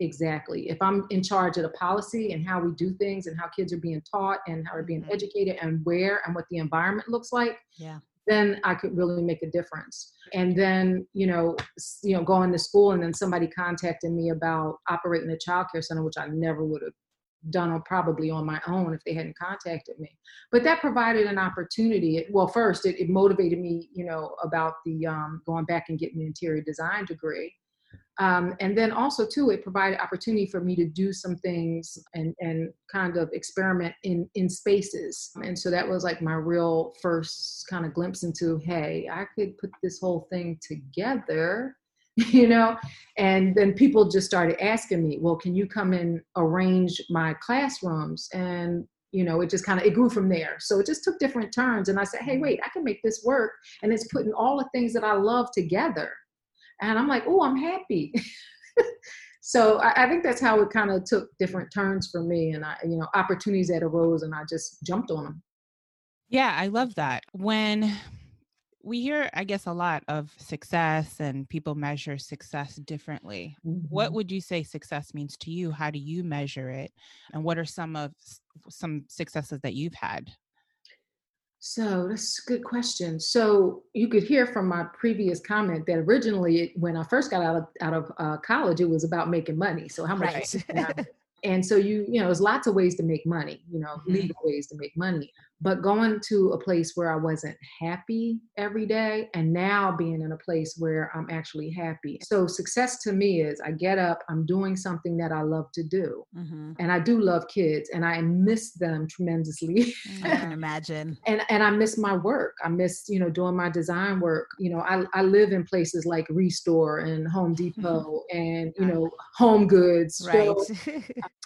Exactly. If I'm in charge of the policy and how we do things and how kids are being taught and how they're being mm-hmm. educated and where and what the environment looks like. Yeah. Then I could really make a difference. And then, you know, you know, going to school, and then somebody contacted me about operating a childcare center, which I never would have done on, probably on my own if they hadn't contacted me. But that provided an opportunity. It, well, first, it, it motivated me, you know, about the um, going back and getting an interior design degree. Um, and then also, too, it provided opportunity for me to do some things and, and kind of experiment in, in spaces. And so that was like my real first kind of glimpse into, hey, I could put this whole thing together, you know. And then people just started asking me, well, can you come and arrange my classrooms? And, you know, it just kind of, it grew from there. So it just took different turns. And I said, hey, wait, I can make this work. And it's putting all the things that I love together. And I'm like, oh, I'm happy. So I, I think that's how it kind of took different turns for me, and I, you know, opportunities that arose, and I just jumped on them. Yeah, I love that. When we hear, I guess, a lot of success, and people measure success differently. Mm-hmm. What would you say success means to you? How do you measure it? And what are some of some successes that you've had? So that's a good question. So you could hear from my previous comment that originally, it, when I first got out of out of uh, college, it was about making money. So how much? Right. You know, and so you you know, there's lots of ways to make money. You know, mm-hmm. legal ways to make money. But going to a place where I wasn't happy every day, and now being in a place where I'm actually happy. So success to me is I get up, I'm doing something that I love to do. Mm-hmm. And I do love kids, and I miss them tremendously. I can imagine. and and I miss my work. I miss, you know, doing my design work. You know, I, I live in places like Restore and Home Depot and, you know, Home Goods. Right. So,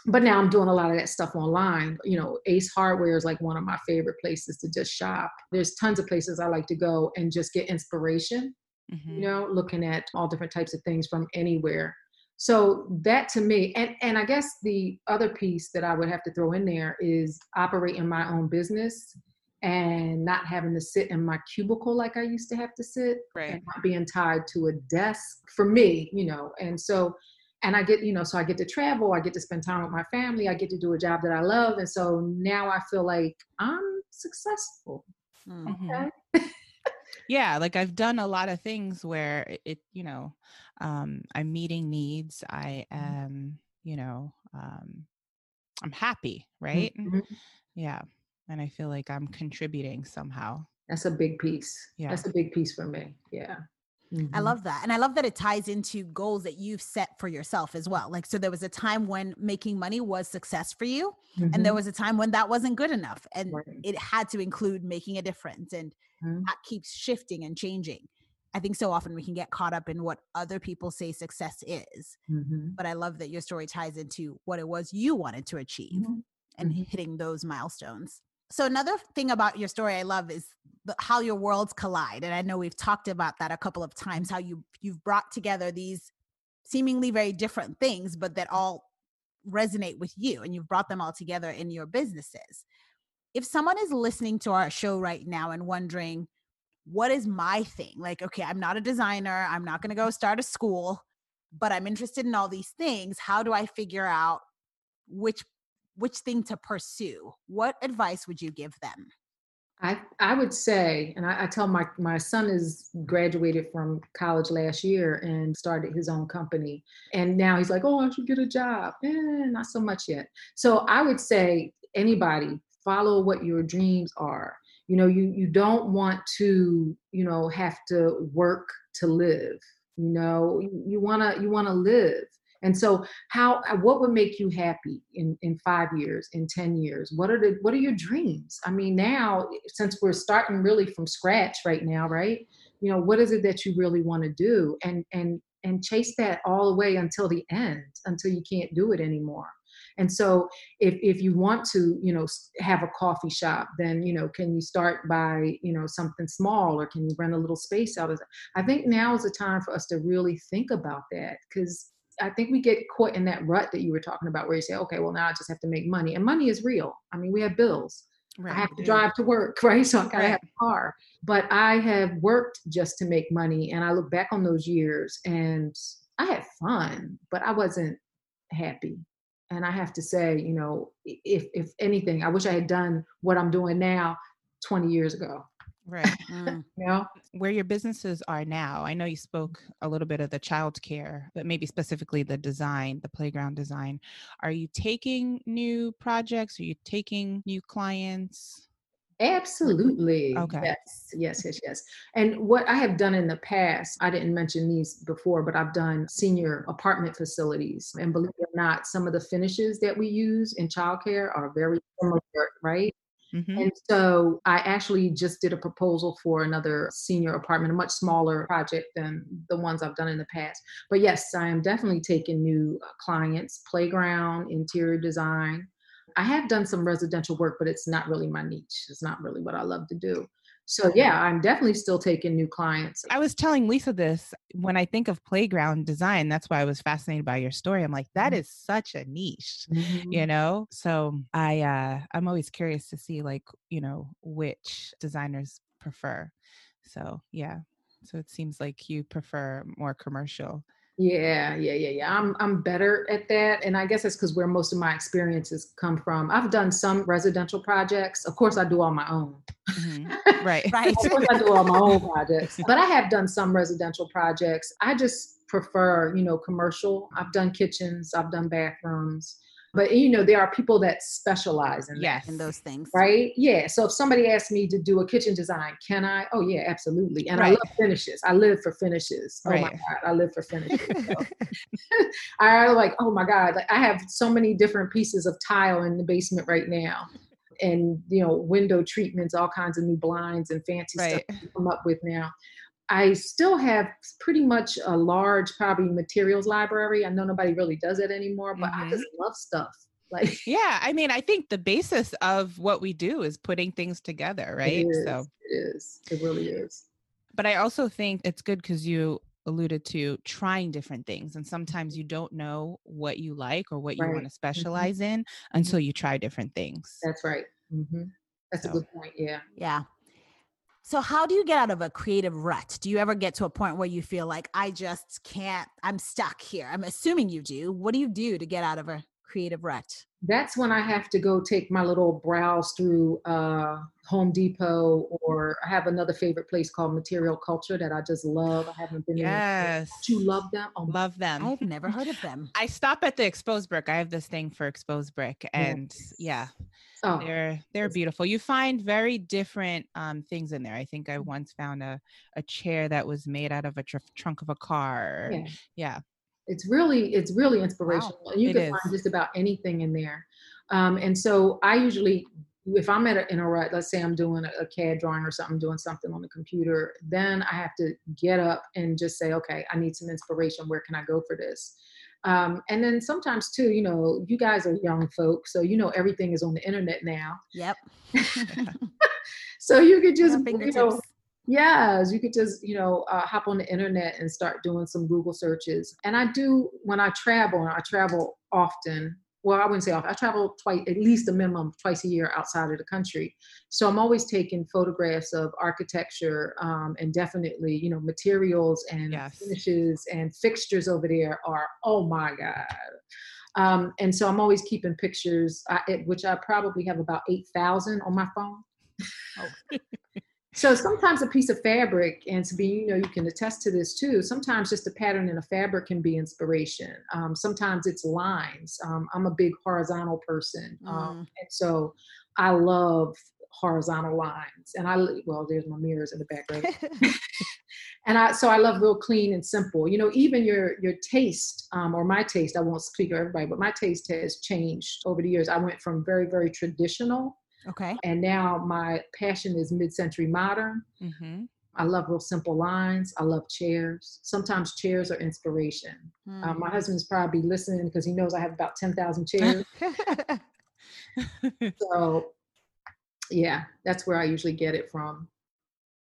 but now I'm doing a lot of that stuff online. You know, Ace Hardware is like one of my favorite places to just shop. There's tons of places I like to go and just get inspiration, mm-hmm. you know, looking at all different types of things from anywhere. So that to me, and, and I guess the other piece that I would have to throw in there is operating my own business and not having to sit in my cubicle like I used to have to sit, right. and not being tied to a desk for me, you know, and so And I get, you know, so I get to travel, I get to spend time with my family, I get to do a job that I love. And so now I feel like I'm successful. Mm-hmm. Okay. Yeah. Like I've done a lot of things where it, you know, um, I'm meeting needs. I am, you know, um, I'm happy. Right. Mm-hmm. Yeah. And I feel like I'm contributing somehow. That's a big piece. Yeah. That's a big piece for me. Yeah. Mm-hmm. I love that. And I love that it ties into goals that you've set for yourself as well. Like, so there was a time when making money was success for you, mm-hmm. and there was a time when that wasn't good enough, and right. it had to include making a difference, and mm-hmm. that keeps shifting and changing. I think so often we can get caught up in what other people say success is, mm-hmm. but I love that your story ties into what it was you wanted to achieve mm-hmm. and mm-hmm. hitting those milestones. So another thing about your story I love is the, how your worlds collide. And I know we've talked about that a couple of times, how you, you've brought together these seemingly very different things, but that all resonate with you, and you've brought them all together in your businesses. If someone is listening to our show right now and wondering, what is my thing? Like, okay, I'm not a designer. I'm not going to go start a school, but I'm interested in all these things. How do I figure out which which thing to pursue? What advice would you give them? I, I would say, and I, I tell my, my son is graduated from college last year and started his own company. And now he's like, oh, I should get a job. Eh, not so much yet. So I would say anybody, follow what your dreams are. You know, you, you don't want to, you know, have to work to live, you know, you want to, you want to live. And so how, what would make you happy in, in five years, in ten years? What are the, what are your dreams? I mean, now, since we're starting really from scratch right now, right? You know, what is it that you really want to do? And, and, and chase that all the way until the end, until you can't do it anymore. And so if, if you want to, you know, have a coffee shop, then, you know, can you start by, you know, something small, or can you rent a little space out? I think now is the time for us to really think about that, because I think we get caught in that rut that you were talking about, where you say, okay, well, now I just have to make money. And money is real. I mean, we have bills. Right. I have to drive to work, right? So I gotta right. have a car. But I have worked just to make money. And I look back on those years and I had fun, but I wasn't happy. And I have to say, you know, if if anything, I wish I had done what I'm doing now twenty years ago. Right. Mm. You know? Where your businesses are now, I know you spoke a little bit of the childcare, but maybe specifically the design, the playground design. Are you taking new projects? Are you taking new clients? Absolutely. Okay. Yes, yes, yes, yes. And what I have done in the past, I didn't mention these before, but I've done senior apartment facilities. And believe it or not, some of the finishes that we use in childcare are very similar, right? Mm-hmm. And so I actually just did a proposal for another senior apartment, a much smaller project than the ones I've done in the past. But yes, I am definitely taking new clients, playground, interior design. I have done some residential work, but it's not really my niche. It's not really what I love to do. So yeah, I'm definitely still taking new clients. I was telling Lisa this, when I think of playground design, that's why I was fascinated by your story. I'm like, that is such a niche, mm-hmm. you know? So I, uh, I'm always curious to see, like, you know, which designers prefer. So yeah. So it seems like you prefer more commercial. Yeah, yeah, yeah, yeah. I'm I'm better at that. And I guess that's because where most of my experiences come from. I've done some residential projects. Of course, I do all my own. Mm-hmm. Right, right. Of course, I do all my own projects. But I have done some residential projects. I just prefer, you know, commercial. I've done kitchens. I've done bathrooms. But, you know, there are people that specialize in, yes. that, in those things. Right? Yeah. So if somebody asks me to do a kitchen design, can I? Oh, yeah, absolutely. And right. I love finishes. I live for finishes. Right. Oh, my God. I live for finishes. So. I like, oh, my God. Like, I have so many different pieces of tile in the basement right now. And, you know, window treatments, all kinds of new blinds and fancy right. stuff to come up with now. I still have pretty much a large, probably materials library. I know nobody really does it anymore, but mm-hmm. I just love stuff. Like, yeah, I mean, I think the basis of what we do is putting things together, right? It is, so it is. It really is. But I also think it's good because you alluded to trying different things. And sometimes you don't know what you like or what you right. want to specialize mm-hmm. in until you try different things. That's right. Mm-hmm. That's so. A good point. Yeah. Yeah. So how do you get out of a creative rut? Do you ever get to a point where you feel like, I just can't, I'm stuck here? I'm assuming you do. What do you do to get out of a creative rut? That's when I have to go take my little browse through uh, Home Depot, or I have another favorite place called Material Culture that I just love. I haven't been yes. in. Yes. You love them? Oh, love them. I've never heard of them. I stop at the exposed brick. I have this thing for exposed brick, and yeah, yeah oh. they're they're beautiful. You find very different um, things in there. I think I once found a a chair that was made out of a tr- trunk of a car. Yeah. yeah. It's really, it's really inspirational. Wow, and you can find just about anything in there. Um, and so I usually, if I'm at a, in a rut, let's say I'm doing a, a C A D drawing or something, doing something on the computer, then I have to get up and just say, okay, I need some inspiration. Where can I go for this? Um, and then sometimes too, you know, you guys are young folks, so you know, everything is on the internet now. Yep. So you could just, you know, Yes, you could just, you know, uh, hop on the internet and start doing some Google searches. And I do, when I travel, and I travel often, well, I wouldn't say often, I travel twice, at least a minimum twice a year outside of the country. So I'm always taking photographs of architecture um, and definitely, you know, materials and yes. finishes and fixtures over there are, oh my God. Um, and so I'm always keeping pictures, I, which I probably have about eight thousand on my phone. Oh. So sometimes a piece of fabric, and to be, you know, you can attest to this too, sometimes just a pattern in a fabric can be inspiration. Um, sometimes it's lines. Um, I'm a big horizontal person. Um, mm. And so I love horizontal lines, and I, well, there's my mirrors in the background. And I, so I love real clean and simple, you know, even your, your taste um, or my taste, I won't speak for everybody, but my taste has changed over the years. I went from very, very traditional. Okay. And now my passion is mid-century modern. Mm-hmm. I love real simple lines. I love chairs. Sometimes chairs are inspiration. Mm. Um, my husband's probably listening because he knows I have about ten thousand chairs. So yeah, that's where I usually get it from.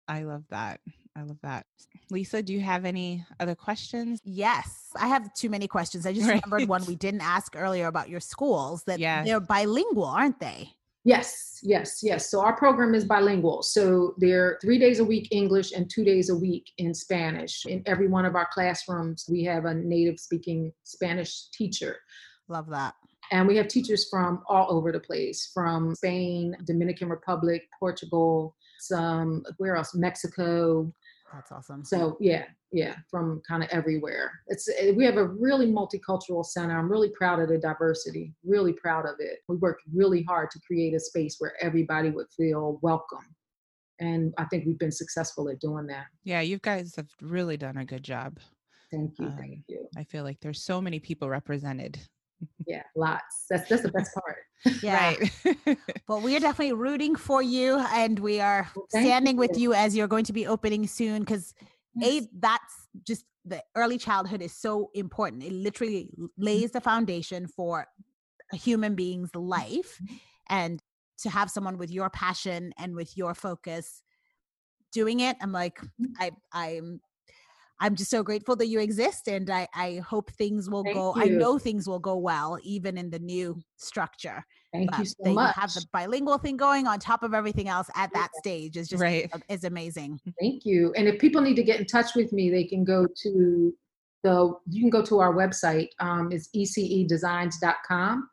I love that. I love that. Lisa, do you have any other questions? Yes, I have too many questions. I just right. remembered one we didn't ask earlier about your schools, that yes. they're bilingual, aren't they? Yes, yes, yes. So our program is bilingual. So they're three days a week English and two days a week in Spanish. In every one of our classrooms, we have a native speaking Spanish teacher. Love that. And we have teachers from all over the place, from Spain, Dominican Republic, Portugal, some, where else? Mexico. That's awesome. So yeah, yeah, from kind of everywhere. It's we have a really multicultural center. I'm really proud of the diversity, really proud of it. We worked really hard to create a space where everybody would feel welcome. And I think we've been successful at doing that. Yeah, you guys have really done a good job. Thank you. Um, thank you. I feel like there's so many people represented. Yeah, lots. That's that's the best part. Yeah. Right. Well, we are definitely rooting for you, and we are well, standing you. with you as you're going to be opening soon. Because yes. a that's just the early childhood is so important. It literally lays the foundation for a human being's life, and to have someone with your passion and with your focus doing it, I'm like, I I'm. I'm just so grateful that you exist, and I, I hope things will thank go, you. I know things will go well, even in the new structure. Thank but you so they much. Have the bilingual thing going on top of everything else at that yeah. stage is just, right. is amazing. Thank you. And if people need to get in touch with me, they can go to the, you can go to our website. Um, it's E C E designs dot com.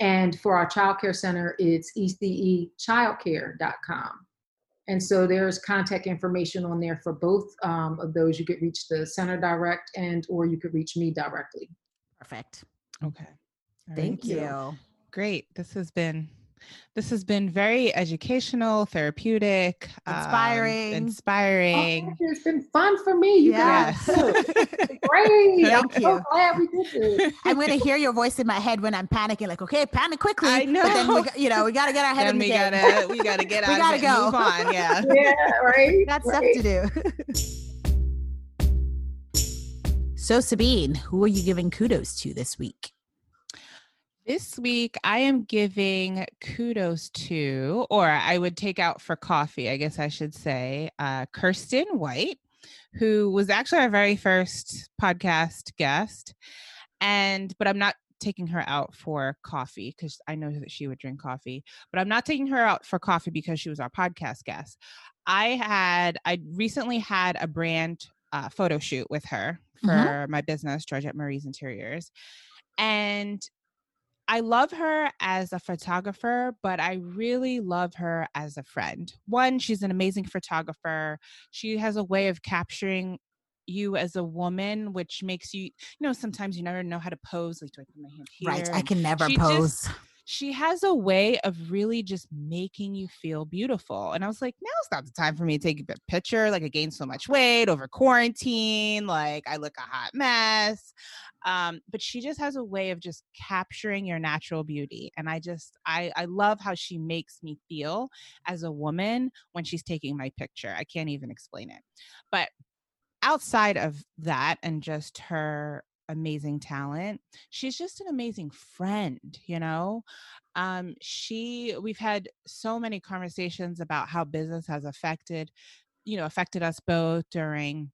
And for our childcare center, it's E C E childcare dot com. And so there's contact information on there for both um, of those. You could reach the center direct, and or you could reach me directly. Perfect. Okay. All Thank right. you. Great. This has been this has been very educational, therapeutic, inspiring, um, inspiring. Oh, it's been fun for me. You yes. guys, great. Thank I'm you. so glad we did this. I'm going to hear your voice in my head when I'm panicking. Like, okay, panic quickly. I know. But then we, you know, we got to get our head then in the game. Gotta, we got to get out. We got to go. Move on. Yeah. Yeah. Right. That's right. Stuff to do. So, Sabine, who are you giving kudos to this week? This week, I am giving kudos to, or I would take out for coffee, I guess I should say, uh, Kirsten White, who was actually our very first podcast guest. And, but I'm not taking her out for coffee because I know that she would drink coffee, but I'm not taking her out for coffee because she was our podcast guest. I had, I recently had a brand uh, photo shoot with her for mm-hmm. my business, Georgette Marie's Interiors. And I love her as a photographer, but I really love her as a friend. One, she's an amazing photographer. She has a way of capturing you as a woman, which makes you, you know, sometimes you never know how to pose. Like, do I put my hand here? Right. I can never she pose. Just, she has a way of really just making you feel beautiful. And I was like, now's not the time for me to take a picture. Like, I gained so much weight over quarantine. Like, I look a hot mess. Um, but she just has a way of just capturing your natural beauty. And I just, I, I love how she makes me feel as a woman when she's taking my picture. I can't even explain it. But outside of that and just her amazing talent, she's just an amazing friend, you know? Um, she, we've had so many conversations about how business has affected, you know, affected us both during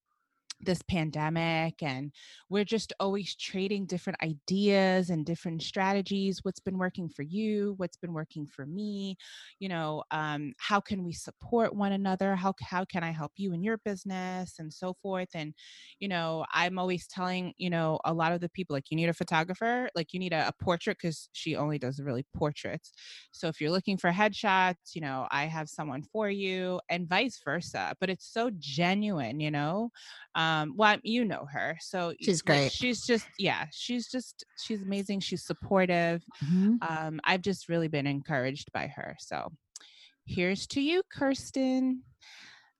this pandemic. And we're just always trading different ideas and different strategies. What's been working for you? What's been working for me? You know, um, how can we support one another? How, how can I help you in your business and so forth? And, you know, I'm always telling, you know, a lot of the people, like, you need a photographer, like you need a, a portrait, because she only does really portraits. So if you're looking for headshots, you know, I have someone for you, and vice versa, but it's so genuine, you know? Um, Um, well, you know her, so she's great. Like, she's just, yeah, she's just, she's amazing. She's supportive. Mm-hmm. Um, I've just really been encouraged by her. So here's to you, Kirsten.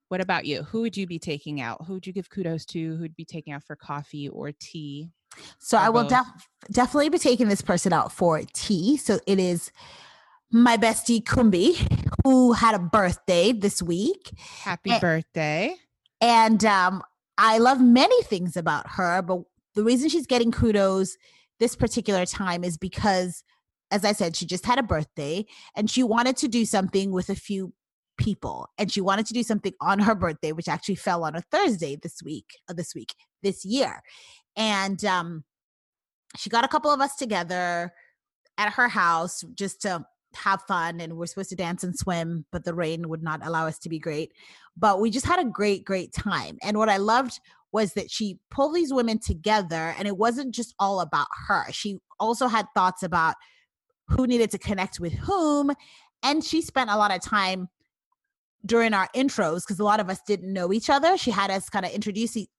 What about you? Who would you be taking out? Who would you give kudos to? Who'd be taking out for coffee or tea? So or I will def- definitely be taking this person out for tea. So it is my bestie, Kumbi, who had a birthday this week. Happy and, birthday. And, um, I love many things about her, but the reason she's getting kudos this particular time is because, as I said, she just had a birthday and she wanted to do something with a few people, and she wanted to do something on her birthday, which actually fell on a Thursday this week, or this week, this year. And um, she got a couple of us together at her house just to have fun, and we're supposed to dance and swim, but the rain would not allow us to be great. But we just had a great, great time. And what I loved was that she pulled these women together, and it wasn't just all about her. She also had thoughts about who needed to connect with whom. And she spent a lot of time during our intros, because a lot of us didn't know each other. She had us kind of introduce each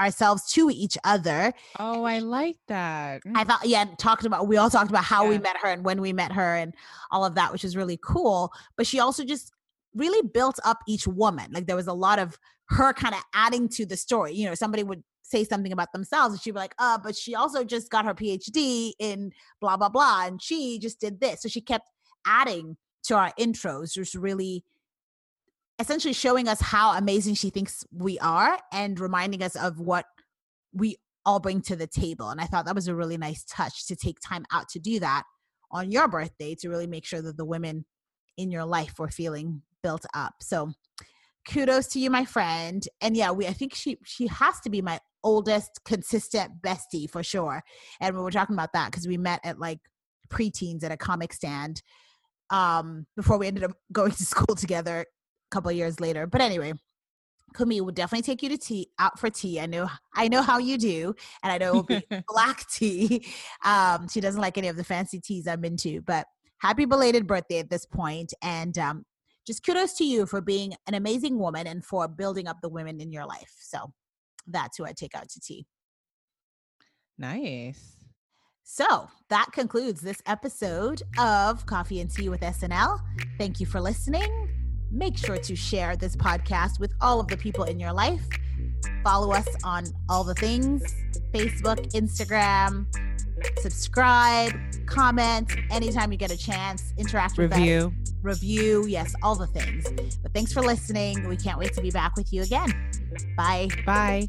ourselves to each other. Oh, I like that. I thought, yeah, talked about, we all talked about how yeah. we met her and when we met her and all of that, which was really cool. But she also just really built up each woman. Like, there was a lot of her kind of adding to the story. You know, somebody would say something about themselves and she'd be like, uh, but she also just got her P H D in blah, blah, blah. And she just did this. So she kept adding to our intros, just really essentially showing us how amazing she thinks we are and reminding us of what we all bring to the table. And I thought that was a really nice touch, to take time out to do that on your birthday, to really make sure that the women in your life were feeling built up. So kudos to you, my friend. And yeah, we, I think she, she has to be my oldest consistent bestie for sure. And we were talking about that because we met at like preteens at a comic stand um, before we ended up going to school together couple of years later. But anyway, Kumi will definitely take you to tea, out for tea. I know, I know how you do. And I know it will be black tea. Um, she doesn't like any of the fancy teas I'm into, but happy belated birthday at this point. And um, just kudos to you for being an amazing woman and for building up the women in your life. So that's who I take out to tea. Nice. So that concludes this episode of Coffee and Tea with S N L. Thank you for listening. Make sure to share this podcast with all of the people in your life. Follow us on all the things, Facebook, Instagram, subscribe, comment, anytime you get a chance, interact with us. Review. Review, yes, all the things. But thanks for listening. We can't wait to be back with you again. Bye. Bye.